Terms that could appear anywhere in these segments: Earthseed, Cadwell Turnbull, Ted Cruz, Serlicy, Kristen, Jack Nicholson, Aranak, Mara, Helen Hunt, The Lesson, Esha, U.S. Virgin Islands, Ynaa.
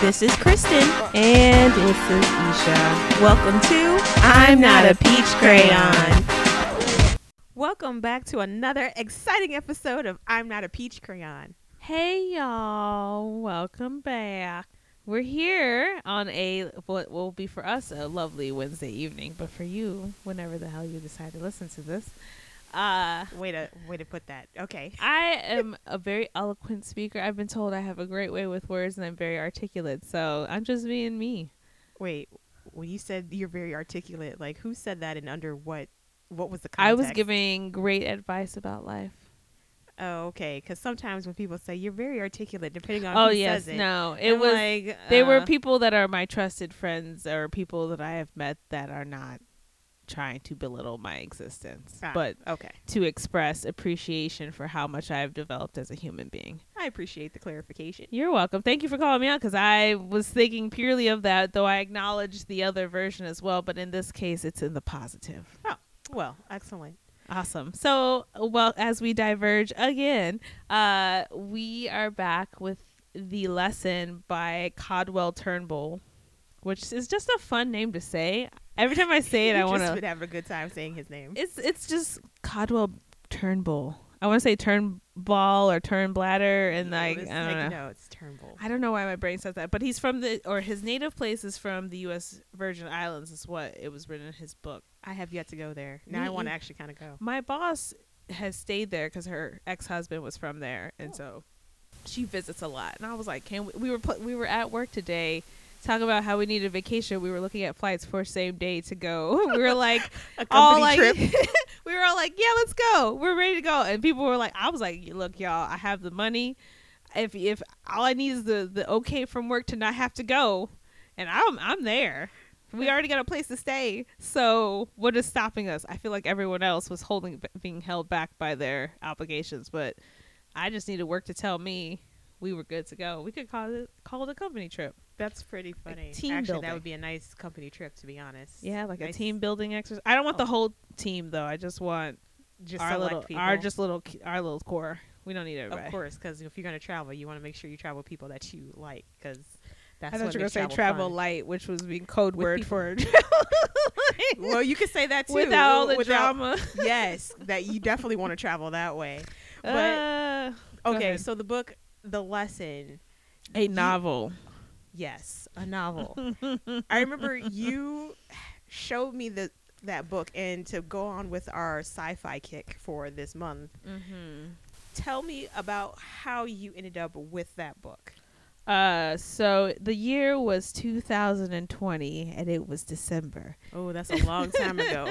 This is Kristen. And this is Isha. Welcome to I'm Not a Peach Crayon. Welcome back to another exciting episode of I'm Not a Peach Crayon. Hey y'all, welcome back. We're here on what will be for us a lovely Wednesday evening, but for you, whenever the hell you decide to listen to this. Way to put that. Okay. I am a very eloquent speaker. I've been told I have a great way with words and I'm very articulate. So I'm just being me. Wait, when you said you're very articulate, like who said that and under what was the context? I was giving great advice about life. Oh, okay. Because sometimes when people say you're very articulate, depending on who says it. No, it I'm was like, they were people that are my trusted friends or people that I have met that are not trying to belittle my existence, but okay, to express appreciation for how much I've developed as a human being. I appreciate the clarification. You're welcome. Thank you for calling me out, because I was thinking purely of that, though I acknowledge the other version as well, but in this case it's in the positive. Oh, well, excellent. Awesome. So, well, as we diverge again, we are back with The Lesson by Cadwell Turnbull, which is just a fun name to say. Every time I say it, I want to have a good time saying his name. It's just Cadwell Turnbull. I want to say Turnball or Turnbladder, and like I don't know. It's Turnbull. I don't know why my brain says that, but he's from his native place is from the U.S. Virgin Islands. Is what it was written in his book. I have yet to go there. Now I want to actually kind of go. My boss has stayed there because her ex-husband was from there, and so she visits a lot. And I was like, we were at work today. Talk about how we need a vacation. We were looking at flights for same day to go. We were like, a company trip. We were all like, yeah, let's go. We're ready to go. And people were like, I was like, look, y'all, I have the money. If all I need is the okay from work to not have to go, and I'm there. We already got a place to stay. So what is stopping us? I feel like everyone else was being held back by their obligations, but I just needed work to tell me we were good to go. We could call it a company trip. That's pretty funny. That would be a nice company trip, to be honest. Yeah, like a team building exercise. I don't want the whole team though. I just want our little core. We don't need everybody. Of course, because if you're gonna travel, you want to make sure you travel with people that you like. Because that's I thought you were gonna say travel light, which was being code word for. Well, you could say that too. Without all the drama. Yes, that you definitely want to travel that way. But okay, so the book, The Lesson, a novel. Yes, a novel. I remember you showed me that book, and to go on with our sci-fi kick for this month, tell me about how you ended up with that book. So the year was 2020, and it was December. Oh, that's a long time ago.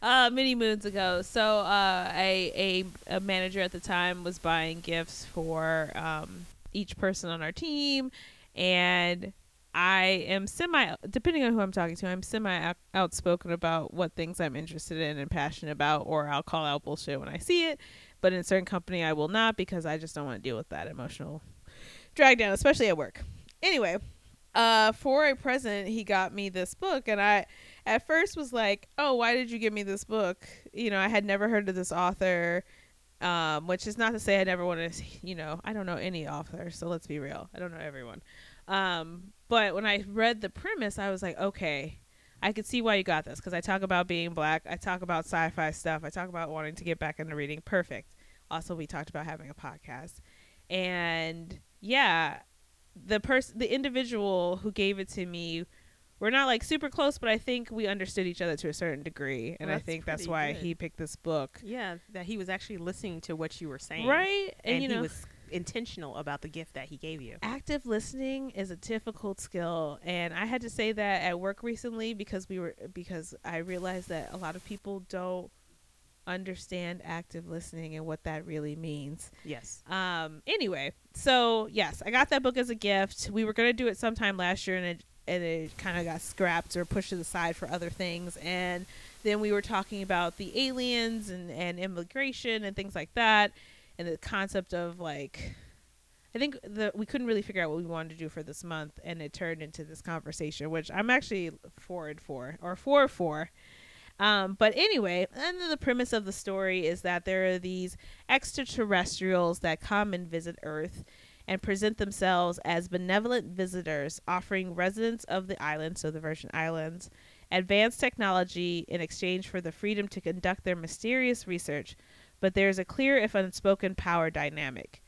Many moons ago. So a manager at the time was buying gifts for each person on our team. And I am depending on who I'm talking to, I'm outspoken about what things I'm interested in and passionate about, or I'll call out bullshit when I see it. But in a certain company, I will not, because I just don't want to deal with that emotional drag down, especially at work. Anyway, for a present, he got me this book. And I, at first, was like, oh, why did you give me this book? You know, I had never heard of this author. Which is not to say I never want to, I don't know any author, so let's be real. I don't know everyone. But when I read the premise, I was like, okay, I could see why you got this, because I talk about being Black. I talk about sci-fi stuff. I talk about wanting to get back into reading. Perfect. Also, we talked about having a podcast. And yeah, the individual who gave it to me, we're not like super close, but I think we understood each other to a certain degree. And I think that's why he picked this book. Yeah, that he was actually listening to what you were saying. Right. And he was intentional about the gift that he gave you. Active listening is a difficult skill. And I had to say that at work recently, because I realized that a lot of people don't understand active listening and what that really means. Yes. Anyway, so yes, I got that book as a gift. We were going to do it sometime last year, and it kind of got scrapped or pushed to the side for other things. And then we were talking about the aliens and immigration and things like that. And the concept of we couldn't really figure out what we wanted to do for this month. And it turned into this conversation, which I'm actually for. But anyway, and then the premise of the story is that there are these extraterrestrials that come and visit Earth. and present themselves as benevolent visitors, offering residents of the island, so the Virgin Islands, advanced technology in exchange for the freedom to conduct their mysterious research, but there is a clear if unspoken power dynamic.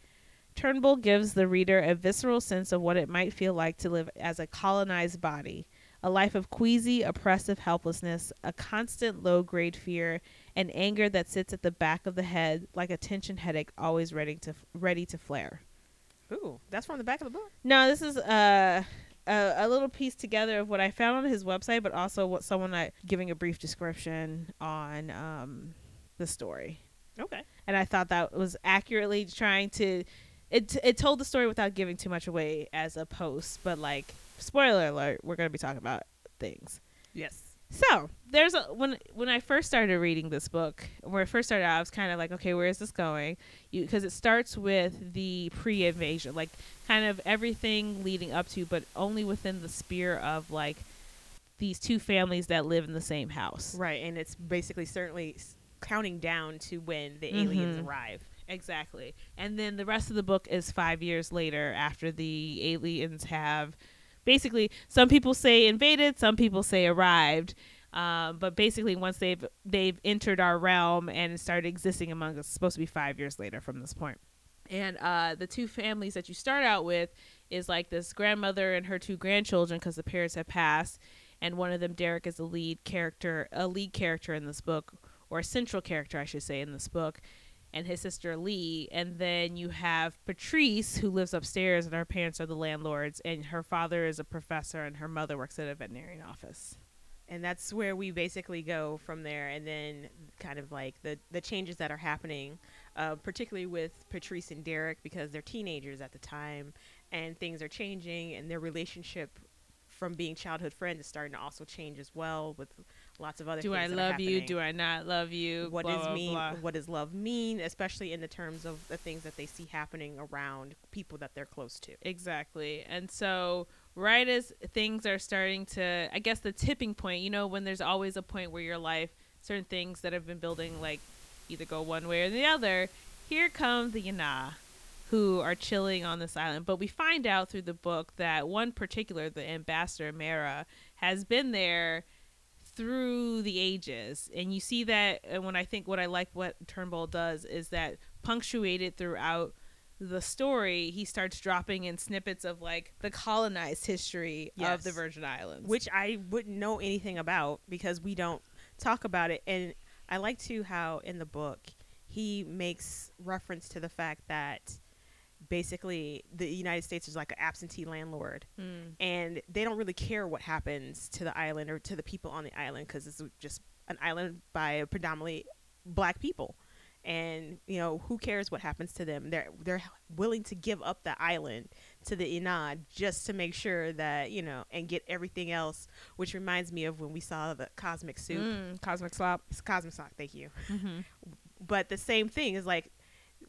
Turnbull gives the reader a visceral sense of what it might feel like to live as a colonized body, a life of queasy, oppressive helplessness, a constant low-grade fear, and anger that sits at the back of the head like a tension headache always ready to flare. Ooh, that's from the back of the book? No, this is a little piece together of what I found on his website, but also what someone giving a brief description on the story. Okay. And I thought that was accurately trying to... It told the story without giving too much away as a post, but like... Spoiler alert, we're going to be talking about things. Yes. So there's when I first started reading this book, when I first started out, I was kind of like, okay, where is this going? Because it starts with the pre-invasion, like kind of everything leading up to, but only within the sphere of like these two families that live in the same house. Right. And it's basically certainly counting down to when the aliens arrive. Exactly. And then the rest of the book is 5 years later after the aliens have... Basically, some people say invaded, some people say arrived. But basically, once they've entered our realm and started existing among us, it's supposed to be 5 years later from this point. And the two families that you start out with is like this grandmother and her two grandchildren, because the parents have passed. And one of them, Derek, is a lead character in this book, or a central character, I should say, in this book. And his sister Lee, and then you have Patrice, who lives upstairs, and her parents are the landlords, and her father is a professor, and her mother works at a veterinarian office. And that's where we basically go from there, and then kind of like the changes that are happening, particularly with Patrice and Derek, because they're teenagers at the time, and things are changing, and their relationship from being childhood friends is starting to also change as well with lots of other things that are happening. Do I love you? Do I not love you? What does love mean? Especially in the terms of the things that they see happening around people that they're close to. Exactly. And so right as things are starting to, I guess the tipping point, you know, when there's always a point where your life, certain things that have been building, like either go one way or the other, here come the Ynaa, who are chilling on this island. But we find out through the book that one particular, the ambassador Mara, has been there through the ages, and you see that. And when I think what I like what Turnbull does is that punctuated throughout the story, he starts dropping in snippets of like the colonized history of the Virgin Islands, which I wouldn't know anything about because we don't talk about it. And I like too how in the book he makes reference to the fact that basically the United States is like an absentee landlord, and they don't really care what happens to the island or to the people on the island, because it's just an island by predominantly black people, and you know, who cares what happens to them? They're willing to give up the island to the Ynaa just to make sure that, you know, and get everything else, which reminds me of when we saw the Cosmic Soup, Cosmic Slop, thank you. But the same thing is like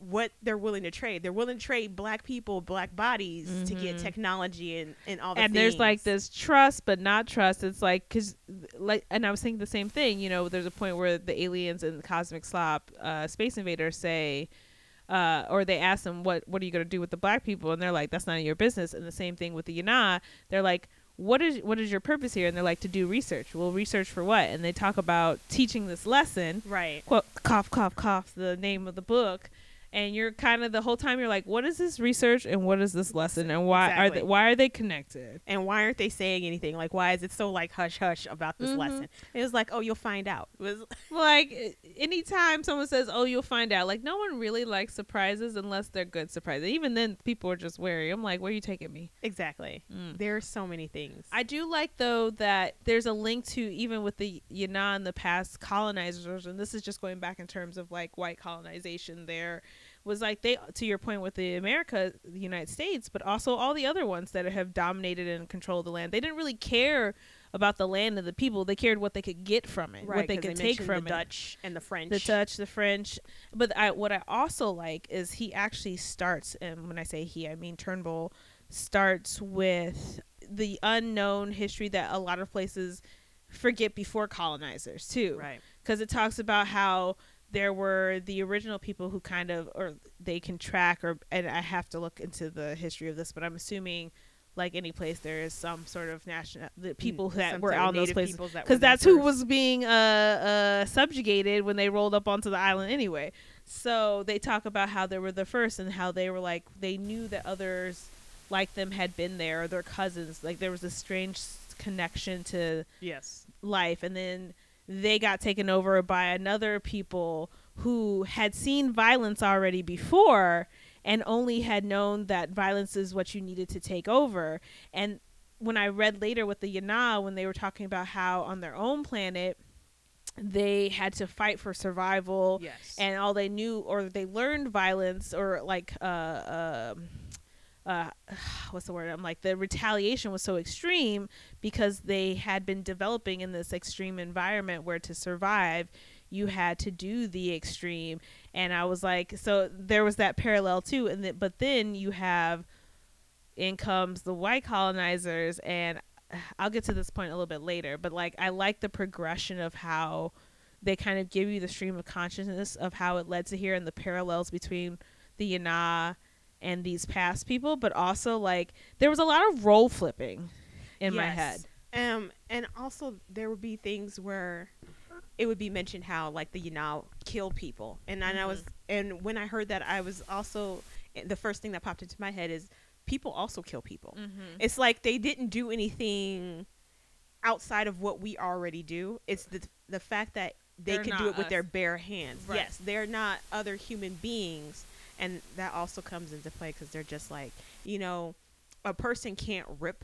what they're willing to trade. They're willing to trade black people, black bodies to get technology and all the things. And there's like this trust, but not trust. It's like, cause like, and I was thinking the same thing, you know, there's a point where the aliens and the Cosmic Slop, space invaders say, or they ask them, what are you going to do with the black people? And they're like, that's none of your business. And the same thing with the Ynaa. They're like, what is your purpose here? And they're like, to do research. Well, research for what? And they talk about teaching this lesson, right? Quote, cough, cough, cough, the name of the book. And you're kind of the whole time you're like, what is this research and what is this lesson and why are they connected? And why aren't they saying anything? Like, why is it so like hush hush about this lesson? It was like, oh, you'll find out. It was like anytime someone says, oh, you'll find out, like no one really likes surprises unless they're good surprises. Even then, people are just wary. I'm like, where are you taking me? Exactly. There are so many things. I do like though that there's a link to even with the Ynaa in the past colonizers, and this is just going back in terms of like white colonization there. Was like they, to your point with the America, the United States, but also all the other ones that have dominated and controlled the land. They didn't really care about the land and the people. They cared what they could get from it, right, what they could take from it. The Dutch and the French. The Dutch, the French. But what I also like is he actually starts, and when I say he, I mean Turnbull, starts with the unknown history that a lot of places forget before colonizers too. Right. Because it talks about how there were the original people who kind of, or they can track, or, and I have to look into the history of this, but I'm assuming, like any place, there is some sort of national, the people that were out in those places, because that's who was being subjugated when they rolled up onto the island anyway. So they talk about how they were the first, and how they were like, they knew that others like them had been there, or their cousins. Like, there was a strange connection to life, and then they got taken over by another people who had seen violence already before, and only had known that violence is what you needed to take over. And when I read later with the Ynaa, when they were talking about how on their own planet they had to fight for survival, and all they knew, or they learned violence, or like what's the word, I'm like, the retaliation was so extreme because they had been developing in this extreme environment where to survive you had to do the extreme. And I was like, so there was that parallel too. And but then you have, in comes the white colonizers, and I'll get to this point a little bit later, but like, I like the progression of how they kind of give you the stream of consciousness of how it led to here, and the parallels between the Ynaa and these past people. But also, like, there was a lot of role flipping in my head. And also there would be things where it would be mentioned how, like, the Ynaa kill people, and and when I heard that, I was also, the first thing that popped into my head is, people also kill people. It's like they didn't do anything outside of what we already do. It's the fact that they could do it with their bare hands. Yes, they're not other human beings, and that also comes into play, because they're just like, you know, a person can't rip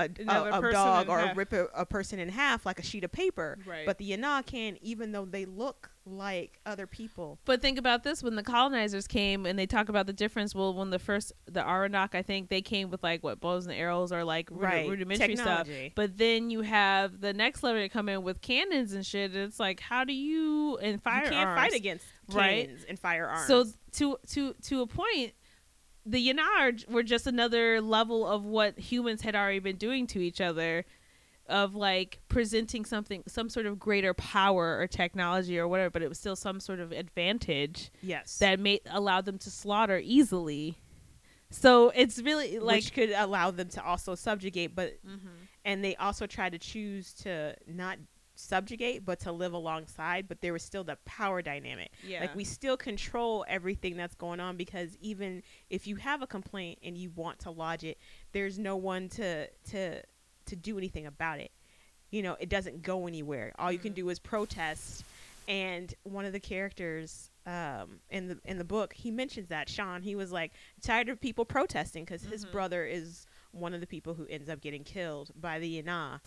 a dog or rip a person in half like a sheet of paper, but the Ynaa can, even though they look like other people. But think about this, when the colonizers came, and they talk about the difference, well, when the Aranak, I think they came with like what, bows and arrows, or like rudimentary technology stuff, but then you have the next level to come in with cannons and shit, and it's like, how do you, and firearms, you can't fight against cannons and firearms. So to a point, the Ynaa were just another level of what humans had already been doing to each other, of like presenting something, some sort of greater power or technology or whatever, but it was still some sort of advantage that allowed them to slaughter easily. So it's really like, which could allow them to also subjugate, but and they also tried to choose to not subjugate, but to live alongside, but there was still the power dynamic. Like, we still control everything that's going on, because even if you have a complaint and you want to lodge it, there's no one to do anything about it. You know, it doesn't go anywhere. All you can do is protest. And one of the characters in the book, he mentions that Sean, he was like, tired of people protesting, because his brother is one of the people who ends up getting killed by the Ynaa.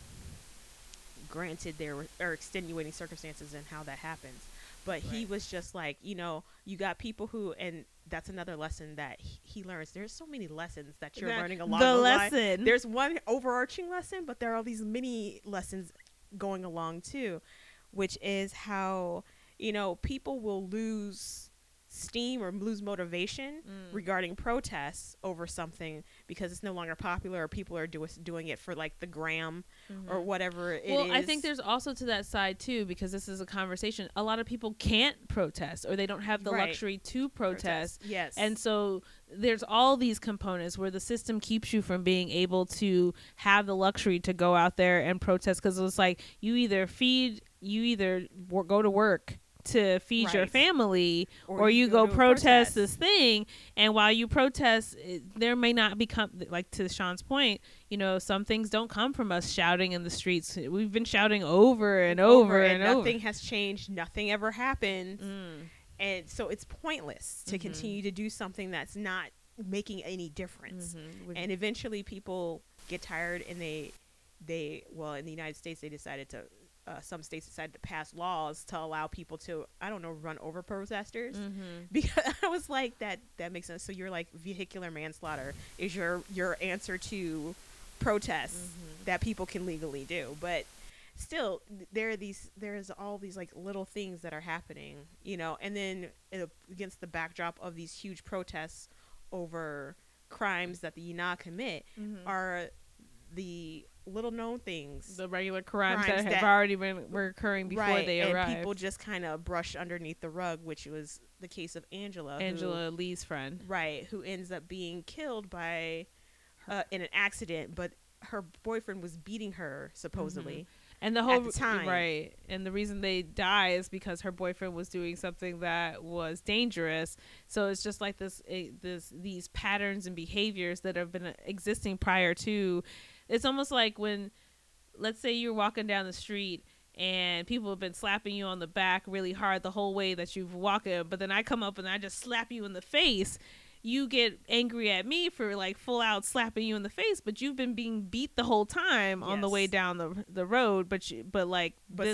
Granted, there are extenuating circumstances and how that happens, but he was just like, you know, you got people who, and that's another lesson that he learns. There's so many lessons that you're learning along the lesson line. There's one overarching lesson, but there are these mini lessons going along too, which is how, you know, people will lose steam or lose motivation regarding protests over something, because it's no longer popular, or people are doing it for like the gram or whatever it is. Well, I think there's also to that side too, because this is a conversation. A lot of people can't protest, or they don't have the luxury to protest. Yes. And so there's all these components where the system keeps you from being able to have the luxury to go out there and protest, because it's like, you either go to work to feed your family, or you go protest this thing. And while you protest, there may not become, like, to Sean's point, you know, some things don't come from us shouting in the streets. We've been shouting over and over and over. Nothing has changed. Nothing ever happened. And so it's pointless to continue to do something that's not making any difference. And eventually people get tired, and they well, in the United States, they decided to, some states decided to pass laws to allow people to, I don't know, run over protesters, because I was like, that makes sense. So you're like, vehicular manslaughter is your answer to protests that people can legally do. But still, there's all these like little things that are happening, you know, and then against the backdrop of these huge protests over crimes that the Ynaa commit, are the little known things, the regular crimes that have already been occurring before they arrived, and people just kind of brushed underneath the rug, which was the case of Angela Lee's friend, who ends up being killed by in an accident, but her boyfriend was beating her supposedly. Mm-hmm. And the whole at the time. Right. And the reason they die is because her boyfriend was doing something that was dangerous. So it's just like these patterns and behaviors that have been existing prior to. It's almost like when, let's say you're walking down the street and people have been slapping you on the back really hard the whole way that you've walked, but then I come up and I just slap you in the face. You get angry at me for like full out slapping you in the face, but you've been being beat the whole time on the way down the road. But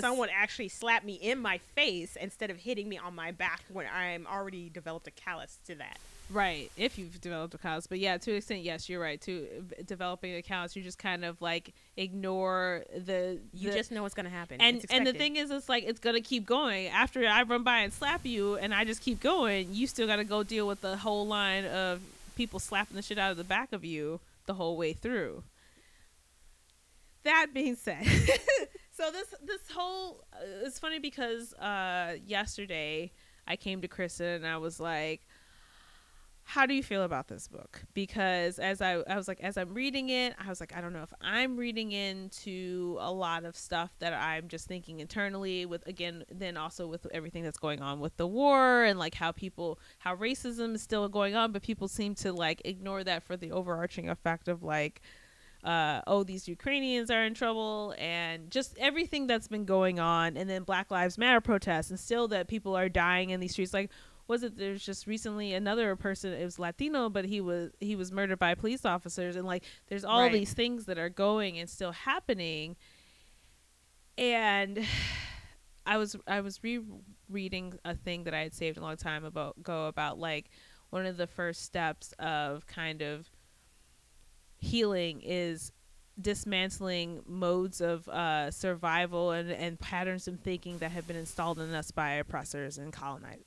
someone actually slapped me in my face instead of hitting me on my back when I'm already developed a callus to that. Right. If you've developed a callus, but yeah, to an extent, yes, you're right. To developing a callus, you just kind of like ignore you just know what's going to happen. And the thing is, it's like, it's going to keep going. After I run by and slap you and I just keep going, you still got to go deal with the whole line of people slapping the shit out of the back of you the whole way through. That being said, so this whole, it's funny because yesterday I came to Kristen and I was like, how do you feel about this book? Because as I'm reading it, I was like, I don't know if I'm reading into a lot of stuff that I'm just thinking internally with, again, then also with everything that's going on with the war and like how racism is still going on, but people seem to like ignore that for the overarching effect of like, these Ukrainians are in trouble and just everything that's been going on. And then Black Lives Matter protests and still that people are dying in these streets. Like, was it there's just recently another person, it was Latino, but he was murdered by police officers, and like there's all these things that are going and still happening. And I was rereading a thing that I had saved a long time ago about like one of the first steps of kind of healing is dismantling modes of survival and patterns of thinking that have been installed in us by oppressors and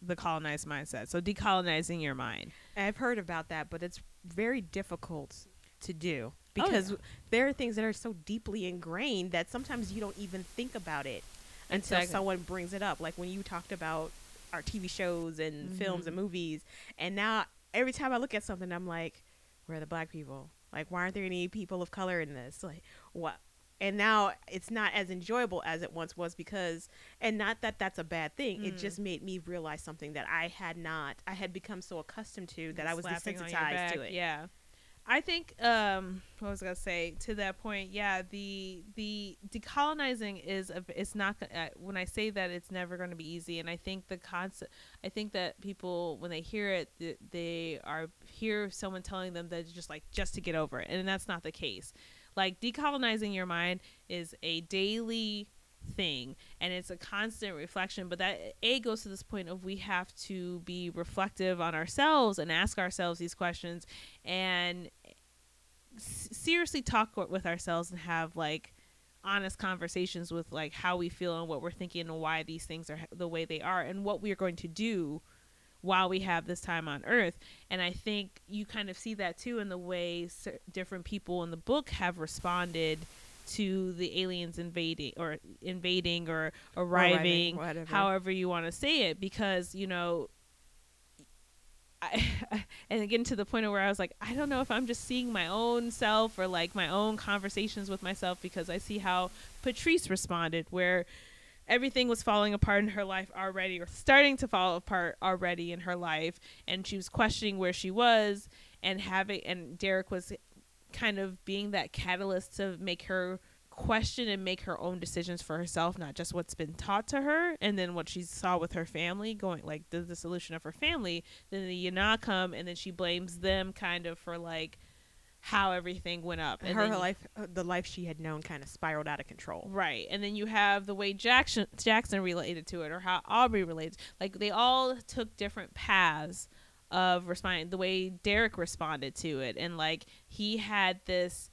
the colonized mindset. So decolonizing your mind. I've heard about that, but it's very difficult to do because there are things that are so deeply ingrained that sometimes you don't even think about it until someone brings it up. Like when you talked about our TV shows and films and movies, and now every time I look at something, I'm like, where are the black people? Like, why aren't there any people of color in this? Like, what? And now it's not as enjoyable as it once was because, and not that that's a bad thing. It just made me realize something that I had become so accustomed to that I was desensitized to it. Yeah. I think, what was I going to say to that point? Yeah. The decolonizing it's not, when I say that it's never going to be easy. And I think I think that people, when they hear it, they hear someone telling them that it's just like, just to get over it. And that's not the case. Like decolonizing your mind is a daily thing and it's a constant reflection, but that goes to this point of we have to be reflective on ourselves and ask ourselves these questions and seriously talk with ourselves and have like honest conversations with like how we feel and what we're thinking and why these things are the way they are and what we are going to do while we have this time on earth. And I think you kind of see that too in the way different people in the book have responded to the aliens invading or arriving, however you want to say it, because, you know, and again, to the point of where I was like, I don't know if I'm just seeing my own self or like my own conversations with myself, because I see how Patrice responded, where everything was falling apart in her life already, or starting to fall apart already in her life. And she was questioning where she was and Derek was kind of being that catalyst to make her question and make her own decisions for herself, not just what's been taught to her. And then what she saw with her family going, like the dissolution of her family, then the Ynaa come, and then she blames them kind of for like how everything went up, and her life, the life she had known, kind of spiraled out of control. Right. And then you have the way Jackson related to it, or how Aubrey relates. Like they all took different paths of responding, the way Derek responded to it. And like he had this,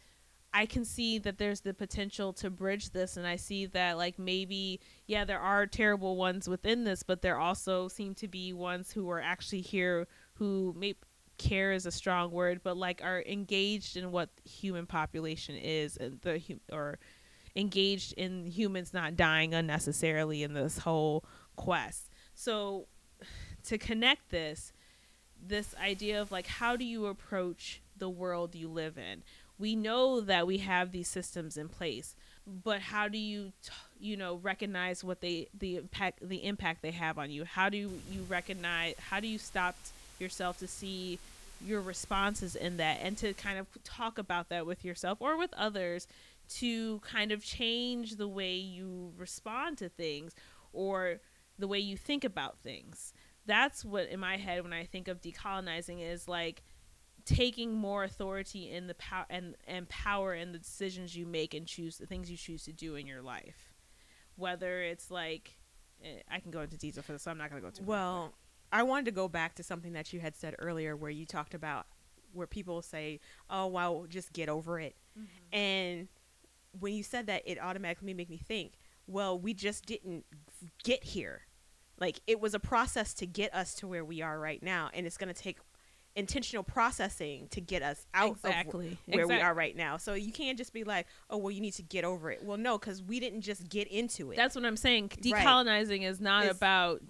I can see that there's the potential to bridge this, and I see that like maybe, yeah, there are terrible ones within this, but there also seem to be ones who are actually here who may care is a strong word, but like are engaged in what human population is, and or engaged in humans not dying unnecessarily in this whole quest. So to connect this idea of like, how do you approach the world you live in? We know that we have these systems in place, but how do you, recognize what the impact they have on you? How do you recognize, how do you stop yourself to see your responses in that, and to kind of talk about that with yourself or with others to kind of change the way you respond to things or the way you think about things? That's what in my head when I think of decolonizing is like taking more authority in the power and power in the decisions you make and choose the things you choose to do in your life. Whether it's like, I can go into detail for this, so I'm not going to go too much. Well, I wanted to go back to something that you had said earlier where you talked about where people say, oh, well, just get over it. Mm-hmm. And when you said that, it automatically made me think, well, we just didn't get here. Like, it was a process to get us to where we are right now, and it's going to take intentional processing to get us out of where we are right now. So you can't just be like, oh, well, you need to get over it. Well, no, because we didn't just get into it. That's what I'm saying. Decolonizing is not about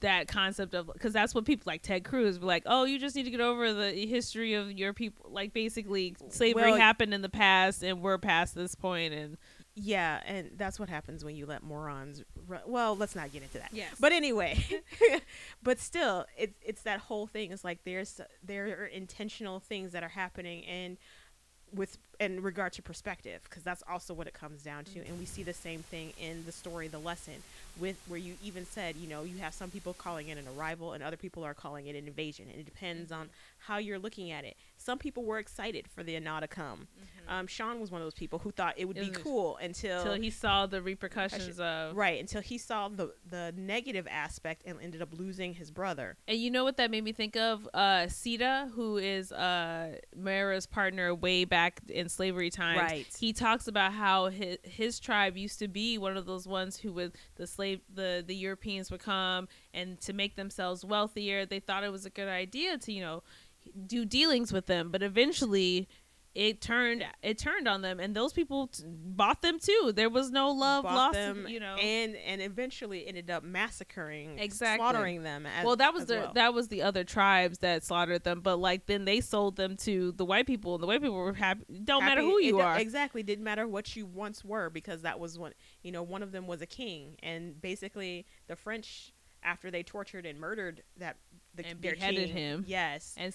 that concept of, because that's what people like Ted Cruz were like, oh, you just need to get over the history of your people. Like, basically, slavery happened in the past, and we're past this point, and... Yeah, and that's what happens when you let morons run. Well, let's not get into that. Yes. But anyway, but still, it's that whole thing. It's like there are intentional things that are happening, and with in regard to perspective, because that's also what it comes down to. And we see the same thing in the story, The Lesson, with where you even said, you have some people calling it an arrival, and other people are calling it an invasion. And it depends on how you're looking at it. Some people were excited for the Ynaa to come. Mm-hmm. Sean was one of those people who thought it would be cool until he saw the repercussions of... Right, until he saw the negative aspect and ended up losing his brother. And you know what that made me think of? Sita, who is Mara's partner way back in slavery times. Right. He talks about how his tribe used to be one of those ones who would the Europeans would come, and to make themselves wealthier, they thought it was a good idea to, do dealings with them, but eventually it turned on them, and those people bought them too. There was no love lost, and eventually ended up massacring, slaughtering them. That was the other tribes that slaughtered them, but like then they sold them to the white people, and the white people were happy. Don't matter who you are. Exactly, didn't matter what you once were, because that was when one of them was a king, and basically the French, after they tortured and murdered their beheaded king, him. Yes, and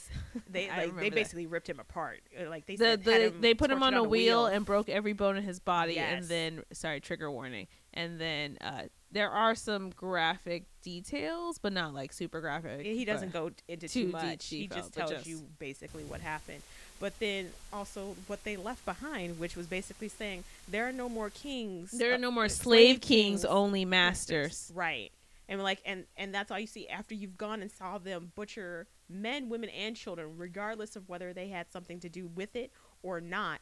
they basically ripped him apart. Like they said, they put him on a wheel and broke every bone in his body. Yes. And then, sorry, trigger warning. And then there are some graphic details, but not like super graphic. He doesn't go into too much. He just tells you basically what happened. But then also what they left behind, which was basically saying there are no more kings. There are no more slave kings, only masters. Right. And and that's all you see after you've gone and saw them butcher men, women, and children, regardless of whether they had something to do with it or not.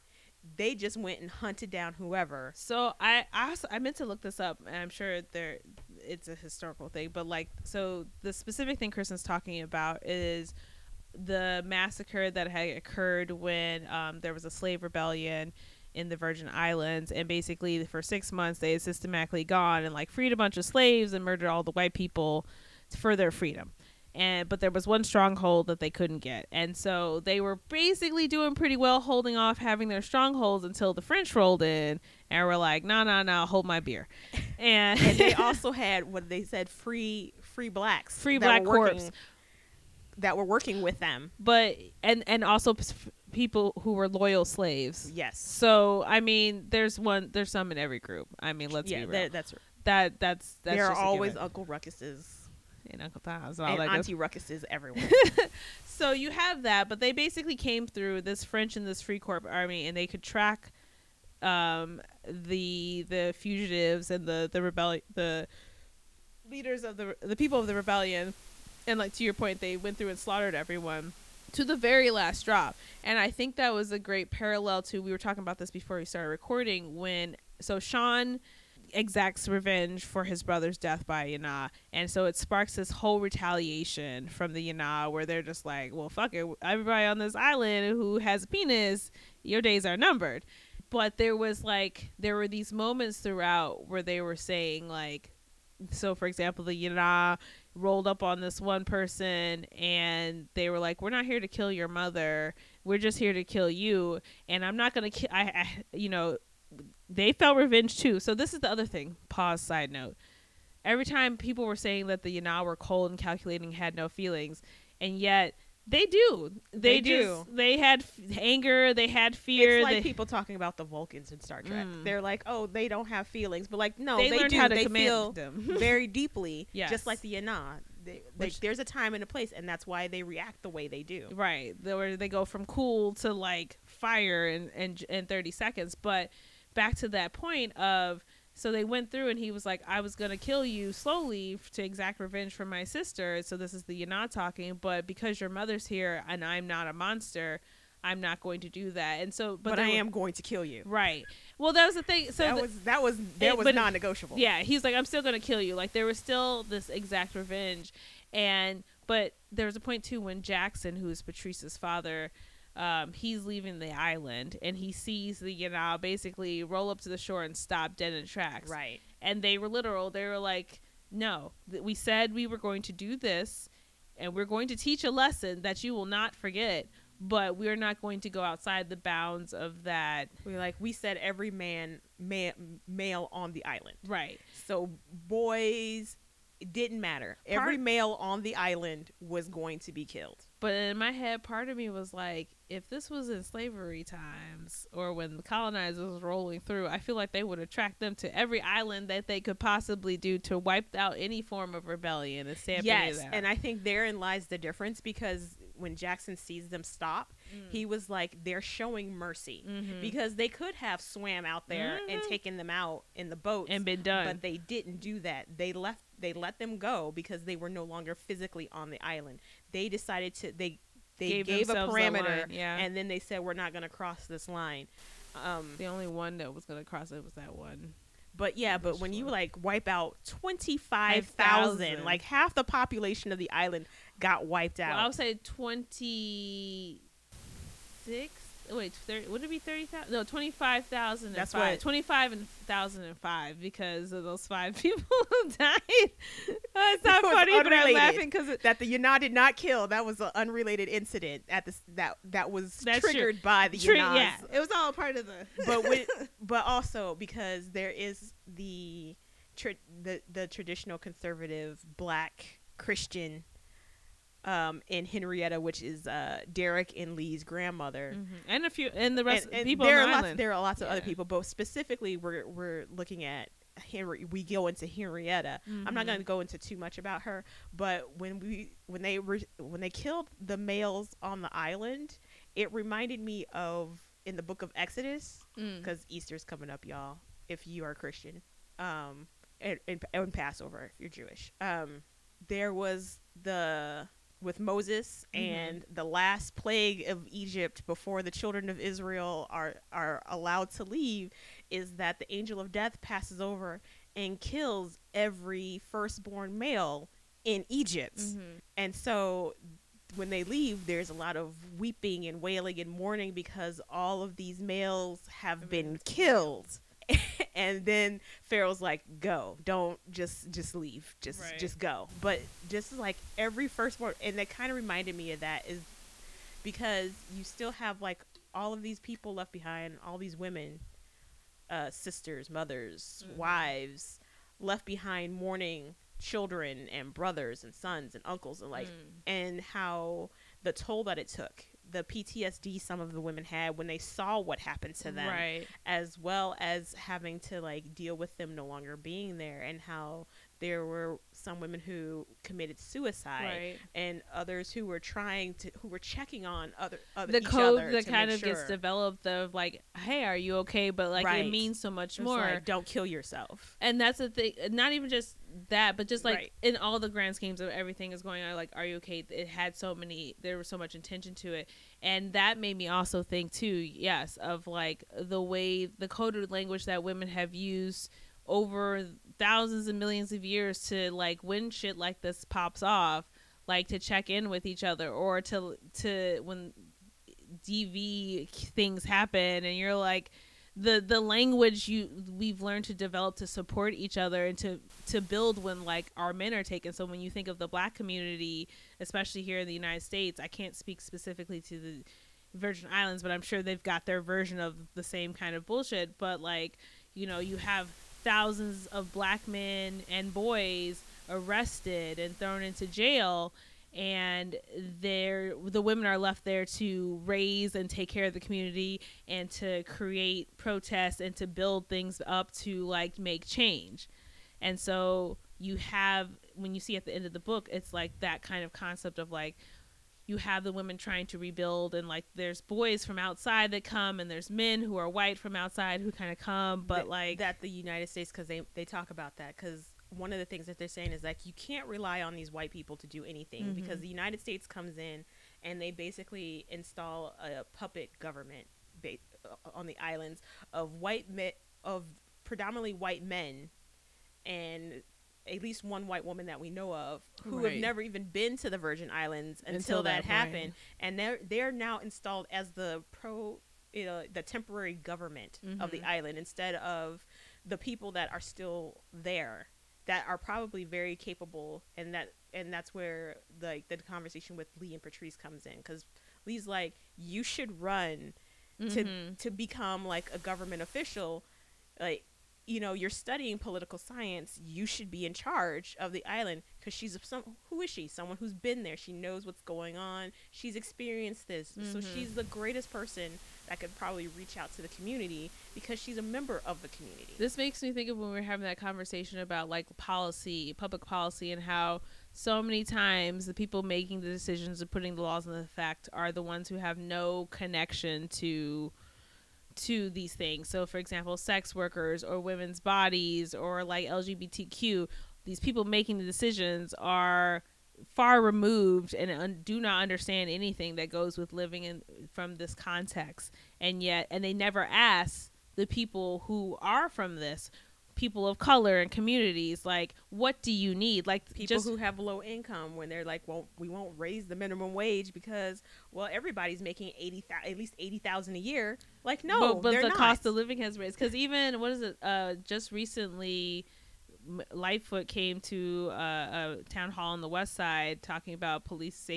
They just went and hunted down whoever. So I meant to look this up, and I'm sure it's a historical thing. But so the specific thing Kristen's talking about is the massacre that had occurred when there was a slave rebellion in the Virgin Islands, and basically for 6 months they had systematically gone and freed a bunch of slaves and murdered all the white people for their freedom, but there was one stronghold that they couldn't get, and so they were basically doing pretty well holding off having their strongholds until the French rolled in and were like, no, hold my beer, and, and they also had what they said free blacks, free black corps that were working with them, but and also people who were loyal slaves. Yes. So I mean, there's some in every group. I mean, let's be real. That's there are always Uncle Ruckuses and Uncle Tom's and Auntie Ruckuses everywhere. So you have that, but they basically came through this French and this Free Corps army, and they could track the fugitives and the leaders of the people of the rebellion, and to your point, they went through and slaughtered everyone to the very last drop. And I think that was a great parallel to, we were talking about this before we started recording, when Sean exacts revenge for his brother's death by Ynaa. And so it sparks this whole retaliation from the Ynaa where they're just like, well, fuck it. Everybody on this island who has a penis, your days are numbered. But there was like, there were these moments throughout where they were saying like, so for example, the Ynaa rolled up on this one person and they were like, we're not here to kill your mother. We're just here to kill you. And I'm not going to kill, you know, they felt revenge too. So this is the other thing. Pause, side note. Every time people were saying that the Ynaa were cold and calculating, had no feelings, and yet they do. They do. They had anger. They had fear. It's like people talking about the Vulcans in Star Trek. They're like, oh, they don't have feelings, but like, no, they do. They feel them very deeply, yes. Just like the Ynaa. There's a time and a place, and that's why they react the way they do. Right, where they go from cool to like fire in 30 seconds, but. Back to that point of, so they went through and he was like, I was gonna kill you slowly to exact revenge for my sister. So this is the Ynaa talking, but because your mother's here and I'm not a monster, I'm not going to do that. And so, but I am going to kill you. Right. Well, that was the thing. So that was non-negotiable. Yeah. He's like, I'm still going to kill you. Like there was still this exact revenge. But there was a point too, when Jackson, who is Patrice's father, he's leaving the island and he sees the Ynaa basically roll up to the shore and stop dead in tracks. Right. And they were literal. They were like, no, we said we were going to do this and we're going to teach a lesson that you will not forget, but we're not going to go outside the bounds of that. We're like, we said every male on the island. Right. So boys, it didn't matter. Every male on the island was going to be killed. But in my head, part of me was like, if this was in slavery times or when the colonizers was rolling through, I feel like they would attract them to every island that they could possibly do to wipe out any form of rebellion. Yes, and I think therein lies the difference, because when Jackson sees them stop, he was like, they're showing mercy, because they could have swam out there and taken them out in the boat and been done. But they didn't do that. They let them go because they were no longer physically on the island. They decided to, they gave a parameter, line, yeah. And then they said, we're not going to cross this line. The only one that was going to cross it was that one. But yeah, but when you like wipe out 25,000, like half the population of the island got wiped out. Well, I would say 26. Wait, 30, would it be 30,000? No, 25,000. That's right. 25,005 because of those 5 people who died. It's not funny, unrelated. But I'm laughing because that the Ynaa did not kill. That was an unrelated incident at this that was triggered by the Ynaa. Yeah, it was all part of the. But also because there is the traditional conservative Black Christian. And Henrietta, which is Derek and Lee's grandmother, and a few, and the rest and people there on the island. There are lots of other people, but specifically, we're looking at we go into Henrietta. I'm not going to go into too much about her, but when they killed the males on the island, it reminded me of in the Book of Exodus, because Easter's coming up, y'all. If you are Christian, and Passover, if you're Jewish, there was with Moses and the last plague of Egypt before the children of Israel are allowed to leave, is that the angel of death passes over and kills every firstborn male in Egypt. And so when they leave, there's a lot of weeping and wailing and mourning because all of these males have been killed. And then Pharaoh's like, go, don't just leave, just go. But just like every firstborn, and that kind of reminded me of that, is because you still have like all of these people left behind, all these women, sisters, mothers, wives, left behind mourning children and brothers and sons and uncles and like, and how the toll that it took. The PTSD some of the women had when they saw what happened to them, right. As well as having to like deal with them no longer being there, and how there were some women who committed suicide, right. And others who were checking on other the code other that kind of gets developed of like, hey, are you okay? But like, right. It means so much more. Like, don't kill yourself. And that's the thing. Not even just that, but just like, right. In all the grand schemes of everything is going on, like, are you okay? It had so many. There was so much intention to it, and that made me also think too. Yes, of like the way the coded language that women have used over thousands and millions of years to, like, when shit like this pops off, like, to check in with each other, or to when DV things happen, and you're like, the language we've learned to develop to support each other and to build when, like, our men are taken. So when you think of the Black community, especially here in the United States, I can't speak specifically to the Virgin Islands, but I'm sure they've got their version of the same kind of bullshit. But, like, you know, you have thousands of Black men and boys arrested and thrown into jail, and the women are left there to raise and take care of the community and to create protests and to build things up to, like, make change. And so you have, when you see at the end of the book, it's like that kind of concept of, like, you have the women trying to rebuild, and, like, there's boys from outside that come, and there's men who are white from outside who kind of come, but like that the United States, because they talk about that, because one of the things that they're saying is, like, you can't rely on these white people to do anything, mm-hmm. because the United States comes in and they basically install a puppet government on the islands of predominantly white men, and at least one white woman that we know of who right. have never even been to the Virgin Islands until that happened. And they're now installed as the the temporary government mm-hmm. of the island, instead of the people that are still there, that are probably very capable, and that's where the conversation with Lee and Patrice comes in, because Lee's like, you should run mm-hmm. to become, like, a government official, like, you know, you're studying political science, you should be in charge of the island, because she's someone who's been there, she knows what's going on, she's experienced this, mm-hmm. so she's the greatest person that could probably reach out to the community, because she's a member of the community. This makes me think of when we were having that conversation about, like, policy, public policy, and how so many times the people making the decisions and putting the laws into effect are the ones who have no connection to these things. So, for example, sex workers or women's bodies or, like, LGBTQ, these people making the decisions are far removed and do not understand anything that goes with living in from this context, and they never ask the people who are from this, people of color and communities, like, what do you need? Like, people who have low income, when they're like, well, we won't raise the minimum wage because, well, everybody's making $80,000 a year. Like, no, but the cost of living has raised, because even just recently Lightfoot came to a town hall on the west side talking about police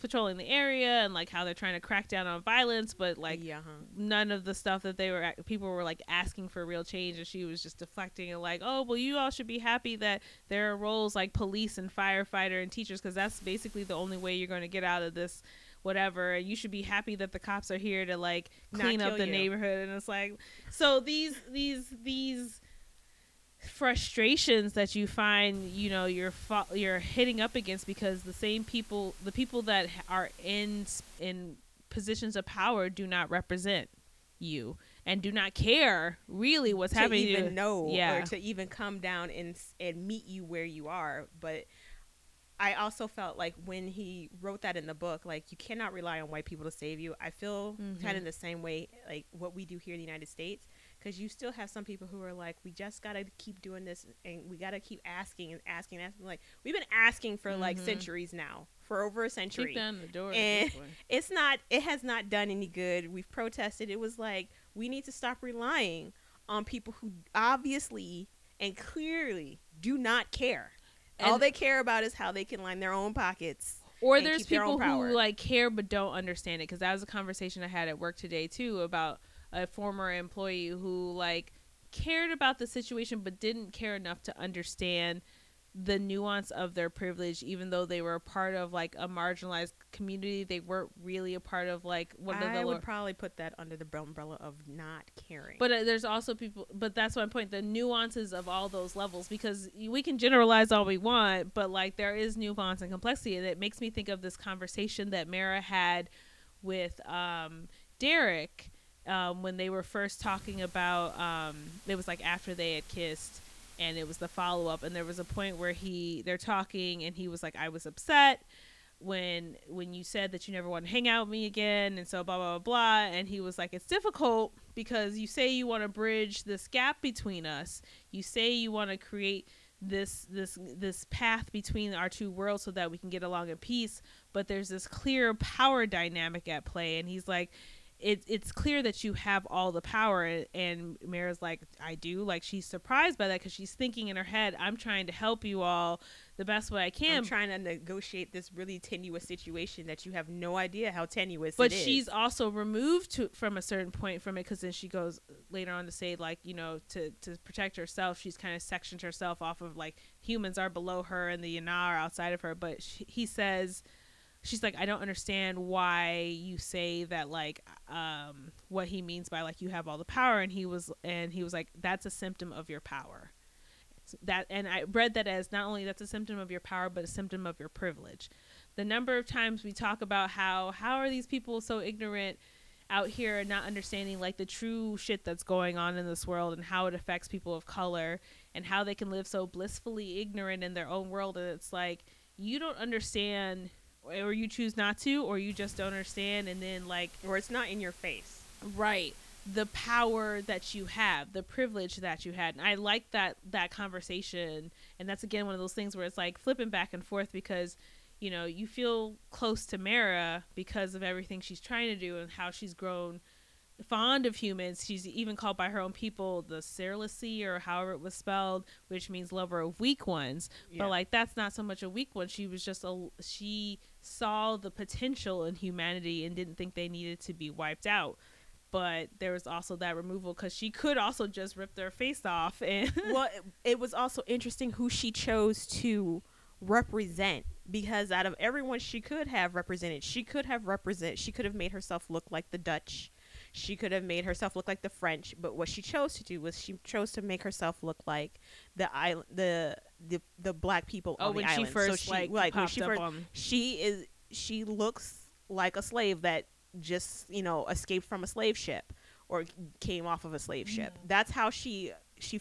patrolling the area, and, like, how they're trying to crack down on violence, but, like, none of the stuff that people were, like, asking for real change, and she was just deflecting and, like, oh, well, you all should be happy that there are roles like police and firefighter and teachers, because that's basically the only way you're going to get out of this whatever, and you should be happy that the cops are here to, like, clean up the neighborhood. And it's like, so these frustrations that you find, you know, you're hitting up against, because the people that are in positions of power do not represent you and do not care really what's happening to you, or to even come down and meet you where you are. But I also felt like when he wrote that in the book, like, you cannot rely on white people to save you. I feel mm-hmm. kind of the same way, like, what we do here in the United States, because you still have some people who are like, we just got to keep doing this, and we got to keep asking and asking and asking. Like, we've been asking for mm-hmm. like centuries now, for over a century. Keep down the door. And it has not done any good. We've protested. It was like, we need to stop relying on people who obviously and clearly do not care. All they care about is how they can line their own pockets. Or there's people who, like, care but don't understand it, because that was a conversation I had at work today too, about a former employee who, like, cared about the situation but didn't care enough to understand the nuance of their privilege, even though they were a part of, like, a marginalized community. They weren't really a part of, like, I would probably put that under the umbrella of not caring. But there's also people, but that's my point, the nuances of all those levels, because we can generalize all we want, but, like, there is nuance and complexity. And it makes me think of this conversation that Mara had with Derek when they were first talking about, it was, like, after they had kissed, and it was the follow-up, and there was a point where they're talking, and he was like, I was upset when you said that you never want to hang out with me again, and so blah, blah, blah, blah. And he was like, it's difficult because you say you want to bridge this gap between us. You say you want to create this path between our two worlds so that we can get along in peace, but there's this clear power dynamic at play. And he's like, it's clear that you have all the power. And Mara's like, I do. Like, she's surprised by that because she's thinking in her head, I'm trying to help you all the best way I can. I'm trying to negotiate this really tenuous situation that you have no idea how tenuous it is. But she's also removed from a certain point from it, because then she goes later on to say, like, you know, to protect herself, she's kind of sectioned herself off of, like, humans are below her and the Ynaa are outside of her. But he says... She's like, I don't understand why you say that, like, what he means by, like, you have all the power. And he was like, that's a symptom of your power. And I read that as not only that's a symptom of your power, but a symptom of your privilege. The number of times we talk about how are these people so ignorant out here and not understanding, like, the true shit that's going on in this world and how it affects people of color and how they can live so blissfully ignorant in their own world. And it's like, you don't understand... or you choose not to, or you just don't understand, and then, like, or it's not in your face, right? The power that you have, the privilege that you had. And I like that conversation. And that's, again, one of those things where it's like flipping back and forth, because, you know, you feel close to Mara because of everything she's trying to do and how she's grown fond of humans. She's even called by her own people the Serlicy, or however it was spelled, which means lover of weak ones. Yeah. But, like, that's not so much a weak one. She was just she saw the potential in humanity and didn't think they needed to be wiped out. But there was also that removal, because she could also just rip their face off. And well, it was also interesting who she chose to represent, because out of everyone she could have represented, she could have made herself look like the Dutch. She could have made herself look like the French, but what she chose to do was she chose to make herself look like the black people on the island. She looks like a slave that just, you know, escaped from a slave ship or came off of a slave ship. That's how she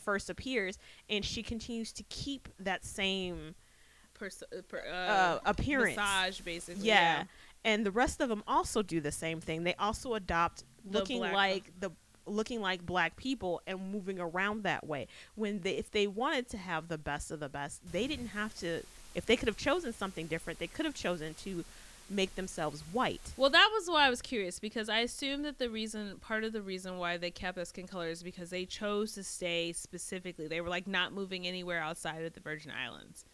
first appears, and she continues to keep that same appearance, massage, basically. Yeah. And the rest of them also do the same thing. They also adopt looking like black people and moving around that way. When if they wanted to have the best of the best, they didn't have to. If they could have chosen something different, they could have chosen to make themselves white. Well, that was why I was curious, because I assumed that part of the reason why they kept that skin color is because they chose to stay specifically. They were like not moving anywhere outside of the Virgin Islands.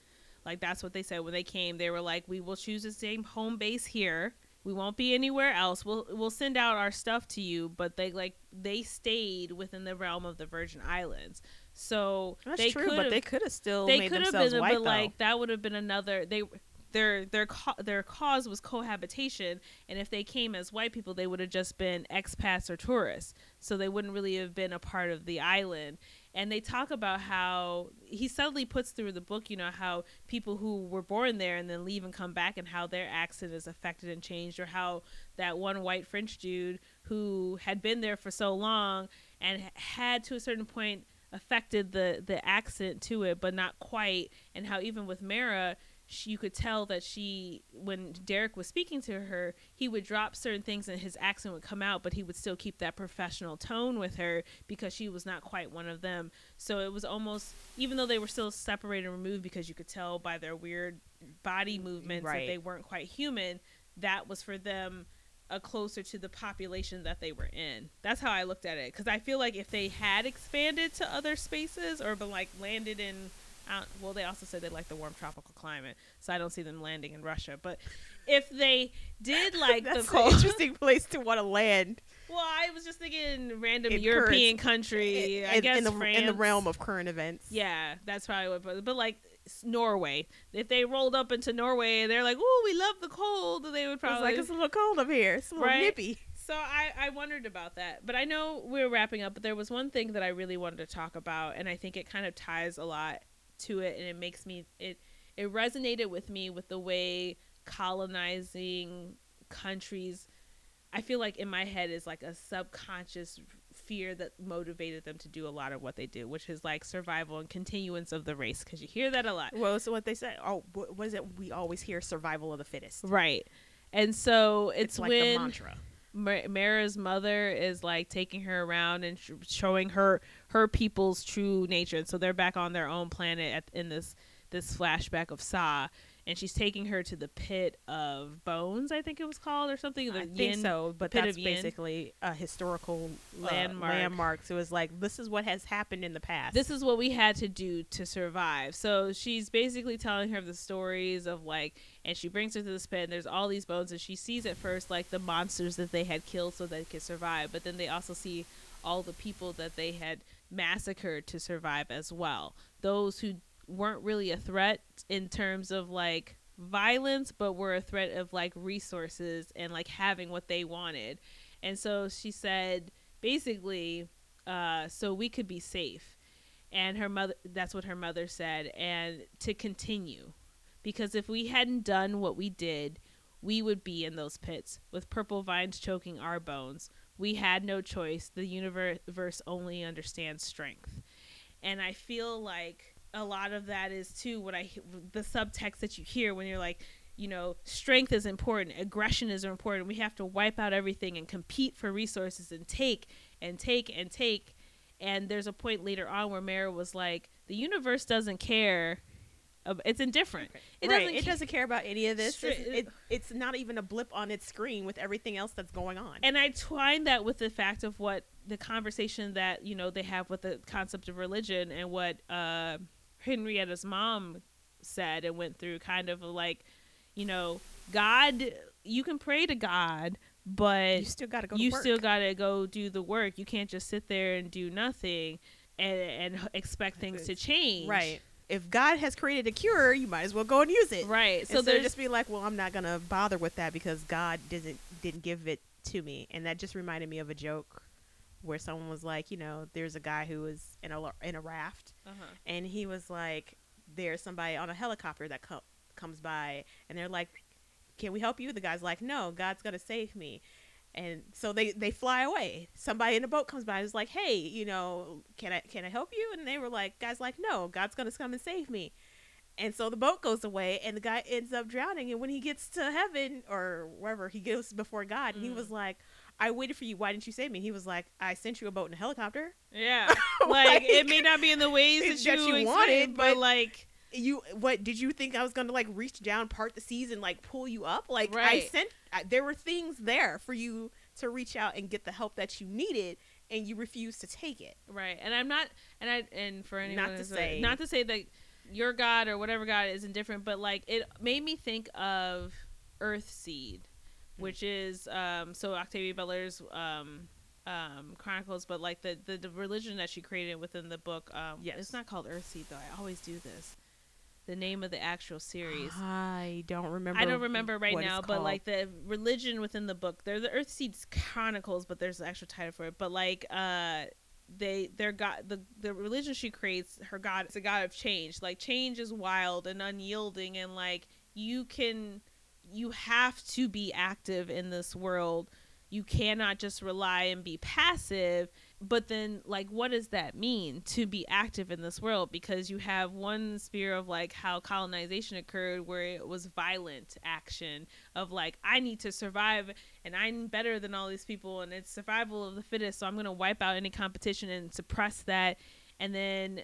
Like, that's what they said when they came. They were like, we will choose the same home base here. We won't be anywhere else. We'll send out our stuff to you. But they stayed within the realm of the Virgin Islands. So that's true. But they could have still made themselves white. But like, that would have been another. Their cause was cohabitation, and if they came as white people, they would have just been expats or tourists, so they wouldn't really have been a part of the island. And they talk about how he subtly puts through the book, you know, how people who were born there and then leave and come back, and how their accent is affected and changed, or how that one white French dude who had been there for so long and had to a certain point affected the accent to it, but not quite. And how even with Mara, you could tell that when Derek was speaking to her, he would drop certain things and his accent would come out, but he would still keep that professional tone with her because she was not quite one of them. So it was almost, even though they were still separated and removed, because you could tell by their weird body movements that they weren't quite human, that was for them closer to the population that they were in. That's how I looked at it, because I feel like if they had expanded to other spaces or been like landed in... well, they also said they like the warm tropical climate, so I don't see them landing in Russia. But if they did like that's the cold, an interesting place to want to land. Well, I was just thinking random European country. I guess France. In the realm of current events. Yeah, that's probably what. But like Norway, if they rolled up into Norway and they're like, "Ooh, we love the cold," they would probably it's a little cold up here. It's a little nippy. So I wondered about that. But I know we're wrapping up. But there was one thing that I really wanted to talk about, and I think it kind of ties a lot to it, and it makes me it resonated with me with the way colonizing countries, I feel like in my head, is like a subconscious fear that motivated them to do a lot of what they do, which is like survival and continuance of the race, because you hear that a lot. Well, so what they say, what is it? We always hear survival of the fittest. Right. And so it's like when the mantra. Mara's mother is like taking her around and showing her people's true nature. And so they're back on their own planet in this flashback of Sa, and she's taking her to the pit of bones, I think it was called, or something. I think so, but that's basically a historical landmark. So it's like, this is what has happened in the past. This is what we had to do to survive. So she's basically telling her the stories of like, and she brings her to this pit, and there's all these bones, and she sees at first like the monsters that they had killed so they could survive, but then they also see all the people that they had massacred to survive as well. Those who weren't really a threat in terms of like violence, but were a threat of like resources and like having what they wanted. And so she said basically so we could be safe, and her mother, that's what her mother said, and to continue, because if we hadn't done what we did, we would be in those pits with purple vines choking our bones. We had no choice. The universe only understands strength. And I feel like a lot of that is too what the subtext that you hear when you're like, you know, strength is important, aggression is important, we have to wipe out everything and compete for resources and take and take and take. And there's a point later on where Mara was like, the universe doesn't care, it's indifferent. It doesn't care about any of this. It's not even a blip on its screen with everything else that's going on. And I twine that with the fact of what the conversation that, you know, they have with the concept of religion, and what Henrietta's mom said and went through, kind of like, you know, God, you can pray to God, but you still gotta go do the work. You can't just sit there and do nothing and expect things to change. Right. If God has created a cure, you might as well go and use it. Right. So they'll just be like, well, I'm not gonna bother with that because God didn't give it to me. And that just reminded me of a joke where someone was like, you know, there's a guy who was in a raft, and he was like, there's somebody on a helicopter that comes by, and they're like, can we help you? The guy's like, no, God's gonna save me. And so they fly away. Somebody in a boat comes by and is like, hey, you know, can I help you? And they were like, guys, like, no, God's gonna come and save me. And so the boat goes away, and the guy ends up drowning. And when he gets to heaven or wherever, he goes before God, and he was like, I waited for you. Why didn't you save me? He was like, I sent you a boat and a helicopter. Yeah. Like, it may not be in the ways that you wanted, but like, did you think I was going to like reach down, part the seas, and like pull you up? Like, right. There were things there for you to reach out and get the help that you needed, and you refused to take it. Right. And I'm not, and for anyone, not to say that your God or whatever God is indifferent, but like, it made me think of Earthseed, which is so Octavia Butler's Chronicles, but like the religion that she created within the book. Yes. It's not called Earthseed, though. I always do this. The name of the actual series, I don't remember right now, but like the religion within the book, they're the Earthseed's Chronicles, but there's the actual title for it. But like their God, the religion she creates, her God is a God of change. Like, change is wild and unyielding, and like you have to be active in this world. You cannot just rely and be passive. But then, like, what does that mean to be active in this world? Because you have one sphere of like how colonization occurred, where it was violent action of like, I need to survive, and I'm better than all these people, and it's survival of the fittest, so I'm going to wipe out any competition and suppress that. And then,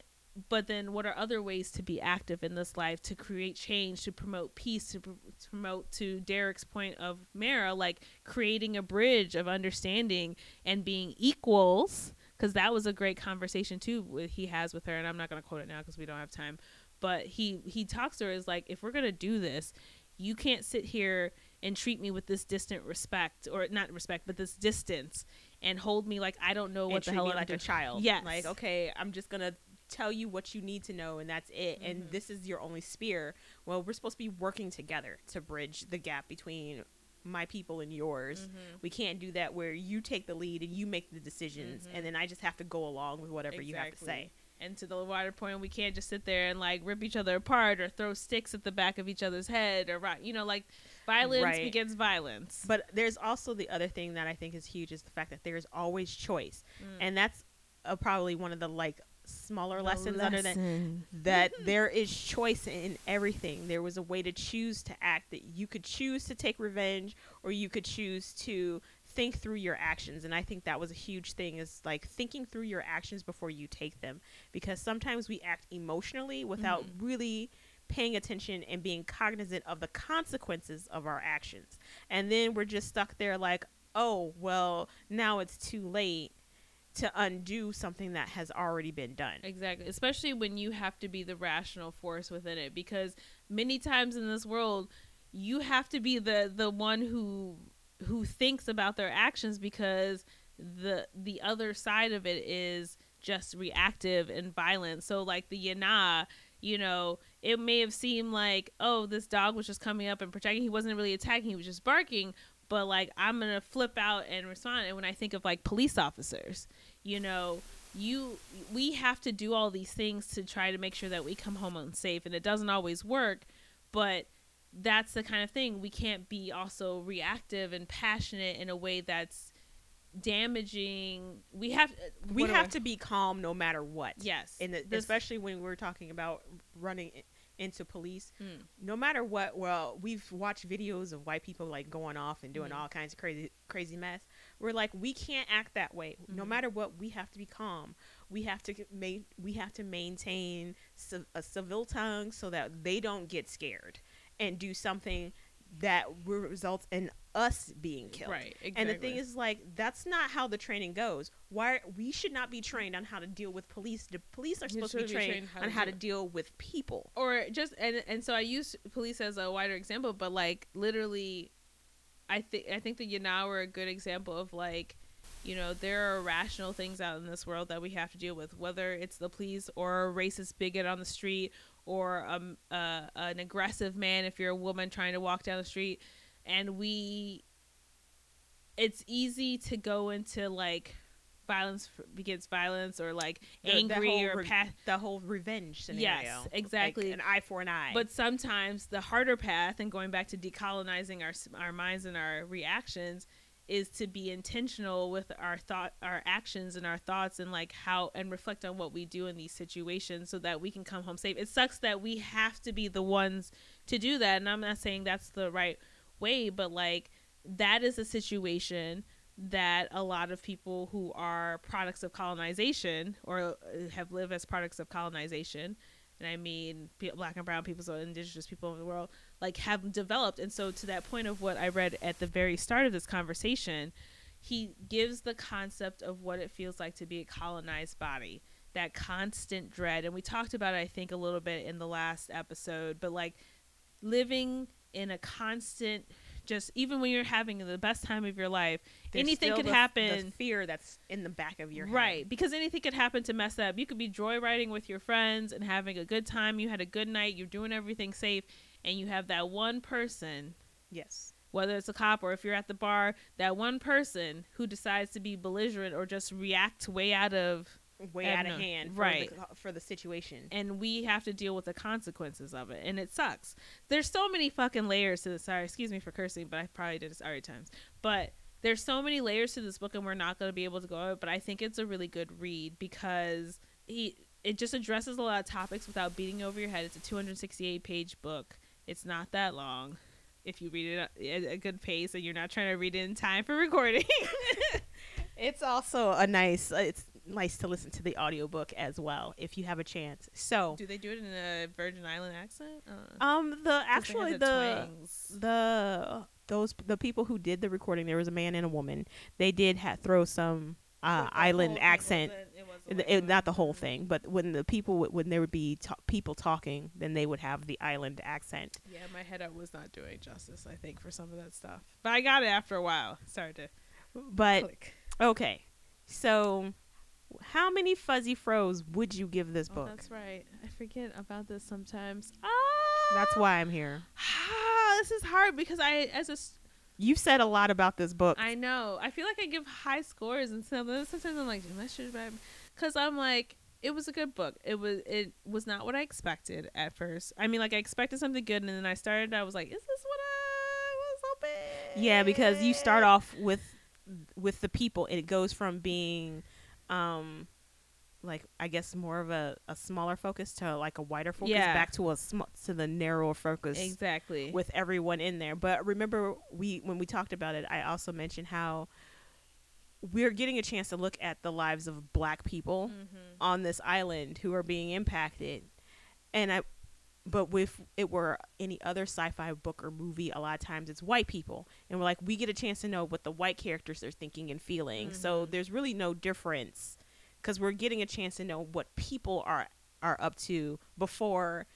but then what are other ways to be active in this life, to create change, to promote peace, to promote, to Derek's point of Mara, like creating a bridge of understanding and being equals? Because that was a great conversation too he has with her, and I'm not going to quote it now because we don't have time, but he talks to her as like, if we're going to do this, you can't sit here and treat me with this distant respect, or not respect, but this distance, and hold me like I don't know what the hell I'm like doing. A child. Yes. Like, okay, I'm just going to tell you what you need to know, and that's it. Mm-hmm. And this is your only spear. Well, we're supposed to be working together to bridge the gap between my people and yours. Mm-hmm. We can't do that where you take the lead and you make the decisions, mm-hmm. and then I just have to go along with whatever you have to say. And to the wider point, we can't just sit there and like rip each other apart, or throw sticks at the back of each other's head, or rock, you know, like Violence begins violence. But there's also the other thing that I think is huge is the fact that there's always choice. And that's probably one of the smaller lessons other than that there is choice in everything. There was a way to choose to act, that you could choose to take revenge or you could choose to think through your actions. And I think that was a huge thing, is thinking through your actions before you take them, because sometimes we act emotionally without really paying attention and being cognizant of the consequences of our actions. And then we're just stuck there like, oh, well, now it's too late to undo something that has already been done. Exactly. Especially when you have to be the rational force within it, because many times in this world you have to be the one who thinks about their actions, because the other side of it is just reactive and violent. So like the Ynaa, you know, it may have seemed like, oh, this dog was just coming up and protecting. He wasn't really attacking. He was just barking. But like, I'm going to flip out and respond. And when I think of like police officers, you know, we have to do all these things to try to make sure that we come home unsafe. And it doesn't always work, but that's the kind of thing. We can't be also reactive and passionate in a way that's damaging. We have to be calm no matter what. Yes. And especially when we're talking about running into police, no matter what. Well, we've watched videos of white people going off and doing all kinds of crazy mess. We're like, we can't act that way. No matter what, we have to be calm. We have to maintain a civil tongue so that they don't get scared and do something that will result in us being killed. Right. Exactly. And the thing is, that's not how the training goes. We should not be trained on how to deal with police. The police are supposed to be trained on how to deal with people. Or just and so I use police as a wider example, but literally, I think the Ynaa are a good example of you know, there are rational things out in this world that we have to deal with, whether it's the police or a racist bigot on the street, or an aggressive man if you're a woman trying to walk down the street. And it's easy to go into violence begins violence, or the whole revenge scenario. Yes, exactly. An eye for an eye. But sometimes the harder path, and going back to decolonizing our minds and our reactions, is to be intentional with our actions and our thoughts, and and reflect on what we do in these situations so that we can come home safe. It sucks that we have to be the ones to do that. And I'm not saying that's the right way, but that is a situation that a lot of people who are products of colonization, or have lived as products of colonization, and I mean Black and brown people, so indigenous people in the world, have developed. And so to that point of what I read at the very start of this conversation, he gives the concept of what it feels like to be a colonized body, that constant dread. And we talked about it, I think, a little bit in the last episode, but living in a constant, just even when you're having the best time of your life, there's anything could happen. The fear that's in the back of your head. Right. Because anything could happen to mess up. You could be joyriding with your friends and having a good time. You had a good night. You're doing everything safe. And you have that one person, yes, whether it's a cop or if you're at the bar, that one person who decides to be belligerent or just react way out of hand for the situation. And we have to deal with the consequences of it. And it sucks. There's so many fucking layers to this. Sorry, excuse me for cursing, but I probably did this already times. But there's so many layers to this book, and we're not going to be able to go over it. But I think it's a really good read, because it just addresses a lot of topics without beating over your head. It's a 268-page book. It's not that long if you read it at a good pace and you're not trying to read it in time for recording. It's also it's nice to listen to the audiobook as well if you have a chance. So do they do it in a Virgin Island accent? The people who did the recording, there was a man and a woman. They did throw some island accent. It, not the whole thing, but when the people when there would be people talking, then they would have the island accent. Yeah, my head up was not doing justice, I think, for some of that stuff. But I got it after a while. Click. Okay, so how many fuzzy fro's would you give this book? Oh, that's right. I forget about this sometimes. Oh, that's why I'm here. This is hard because you've said a lot about this book. I know. I feel like I give high scores, and sometimes I'm like, that should have been, because I'm like, it was a good book. It was not what I expected at first. I mean, I expected something good, and then I started. I was like, is this what Yeah, because you start off with the people, and it goes from being like, I guess, more of a smaller focus to like a wider focus, back to the narrower focus. Exactly. With everyone in there. But remember, when we talked about it, I also mentioned how we're getting a chance to look at the lives of Black people on this island who are being impacted. But if it were any other sci-fi book or movie, a lot of times it's white people. And we're like, we get a chance to know what the white characters are thinking and feeling. Mm-hmm. So there's really no difference because we're getting a chance to know what people are up to before,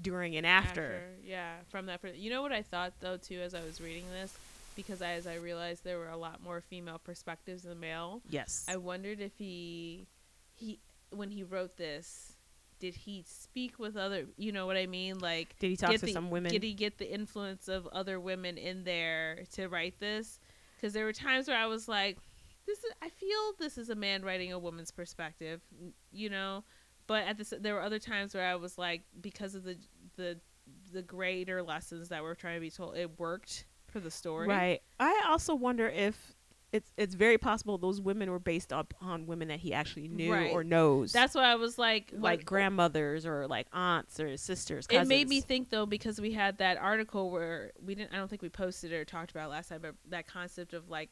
during, and after. Yeah, from that. You know what I thought, though, too, as I was reading this? Because as I realized there were a lot more female perspectives than male. Yes. I wondered if he when he wrote this, did he speak with other, you know what I mean? Like, did he talk to some women? Did he get the influence of other women in there to write this? Because there were times where I was like, I feel this is a man writing a woman's perspective, you know? But there were other times where I was like, because of the greater lessons that were trying to be told, it worked for the story. Right. I also wonder if it's very possible those women were based upon women that he actually knew or knows. That's why I was like... Like grandmothers or like aunts or sisters, cousins. It made me think, though, because we had that article where I don't think we posted or talked about it last time, but that concept of like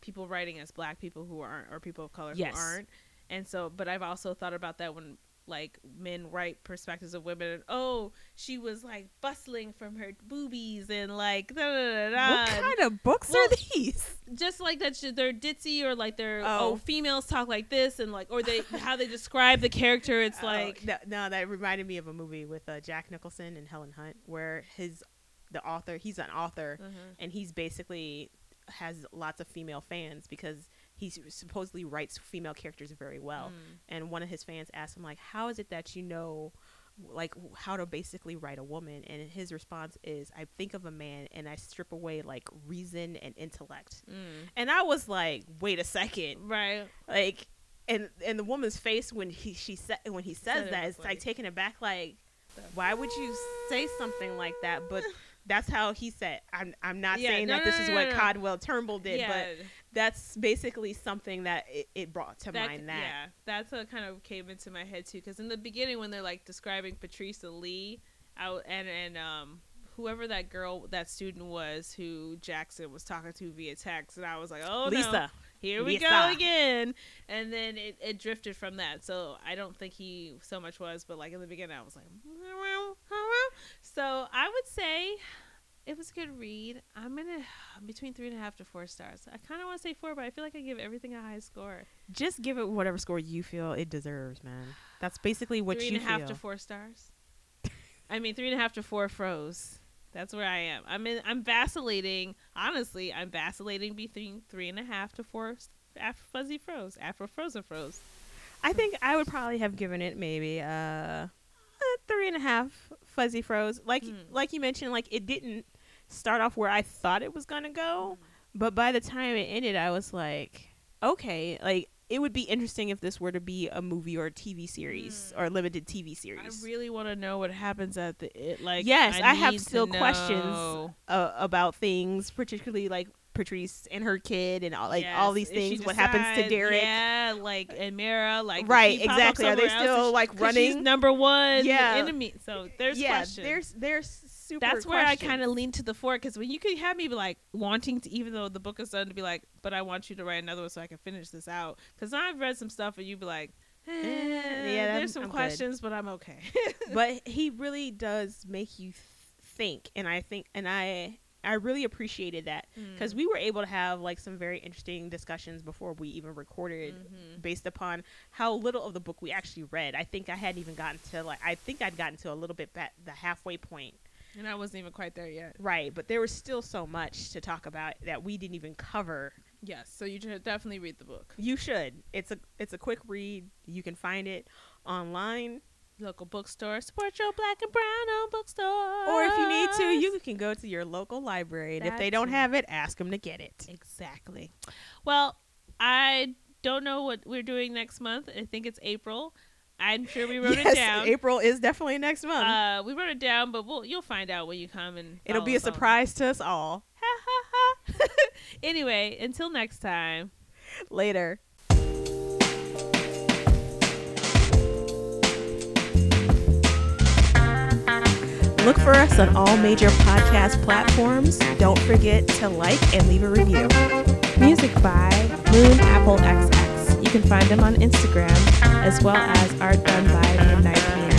people writing as Black people who aren't, or people of color who aren't. And so, but I've also thought about that when like men write perspectives of women, and she was like bustling from her boobies and like da, da, da, da. What kind of books are these? Just like that they're ditzy, or like they're females talk like this, and like, or they how they describe the character. It's like no, that reminded me of a movie with Jack Nicholson and Helen Hunt, where he's an author, and he's basically has lots of female fans because he supposedly writes female characters very well. And one of his fans asked him, like, how is it that you know, like, how to basically write a woman? And his response is, I think of a man and I strip away, like, reason and intellect. And I was like, wait a second. Right. Like, and the woman's face when he says that, it's like taken aback, like, why would you say something like that? But that's how he said. I'm not saying that this is what Cadwell Turnbull did, but that's basically something that it brought to mind. That that's what kind of came into my head too. Because in the beginning, when they're like describing Patrice Lee out and whoever that girl, that student was who Jackson was talking to via text, and I was like, oh, Lisa. No. Here we go again. And then it drifted from that. So I don't think he so much was, but like in the beginning I was like, so I would say it was a good read. I'm gonna between 3.5 to 4 stars. I kind of want to say 4, but I feel like I give everything a high score. Just give it whatever score you feel it deserves, man. That's basically what you feel. 3.5 to 4 stars. I mean, 3.5 to 4 froze. That's where I am. I'm vacillating. Honestly, I'm vacillating between 3.5 to 4 after Fuzzy froze. After Frozen froze. I think I would probably have given it maybe 3.5 Fuzzy froze. Like you mentioned, like it didn't start off where I thought it was gonna go, but by the time it ended, I was like, okay, like. It would be interesting if this were to be a movie or a TV series or a limited TV series. I really want to know what happens at the end. Like, yes, I have still questions about things, particularly like Patrice and her kid and all, like all these things. What happens to Derek? Yeah, like and Mara, like right, exactly. Are they still like running? She's number one enemy. So there's questions. There's super. That's where I kind of lean to the 4, because when you could have me be like wanting to, even though the book is done, to be like, but I want you to write another one so I can finish this out. Because I've read some stuff and you'd be like, there's some questions, but I'm okay. But he really does make you think, and I think, and I really appreciated that, because we were able to have like some very interesting discussions before we even recorded, based upon how little of the book we actually read. I think I hadn't even gotten to I'd gotten to a little bit at the halfway point. And I wasn't even quite there yet. Right. But there was still so much to talk about that we didn't even cover. Yes. So you should definitely read the book. You should. It's a quick read. You can find it online. Local bookstore. Support your Black and brown-owned bookstore. Or if you need to, you can go to your local library. And if they don't have it, ask them to get it. Exactly. Well, I don't know what we're doing next month. I think it's April. I'm sure we wrote it down. April is definitely next month. We wrote it down, but you'll find out when you come, and it'll be a surprise to us all. Anyway, until next time. Later. Look for us on all major podcast platforms. Don't forget to like and leave a review. Music by Moon Apple XX. You can find them on Instagram, as well as art done by Midnight Piano.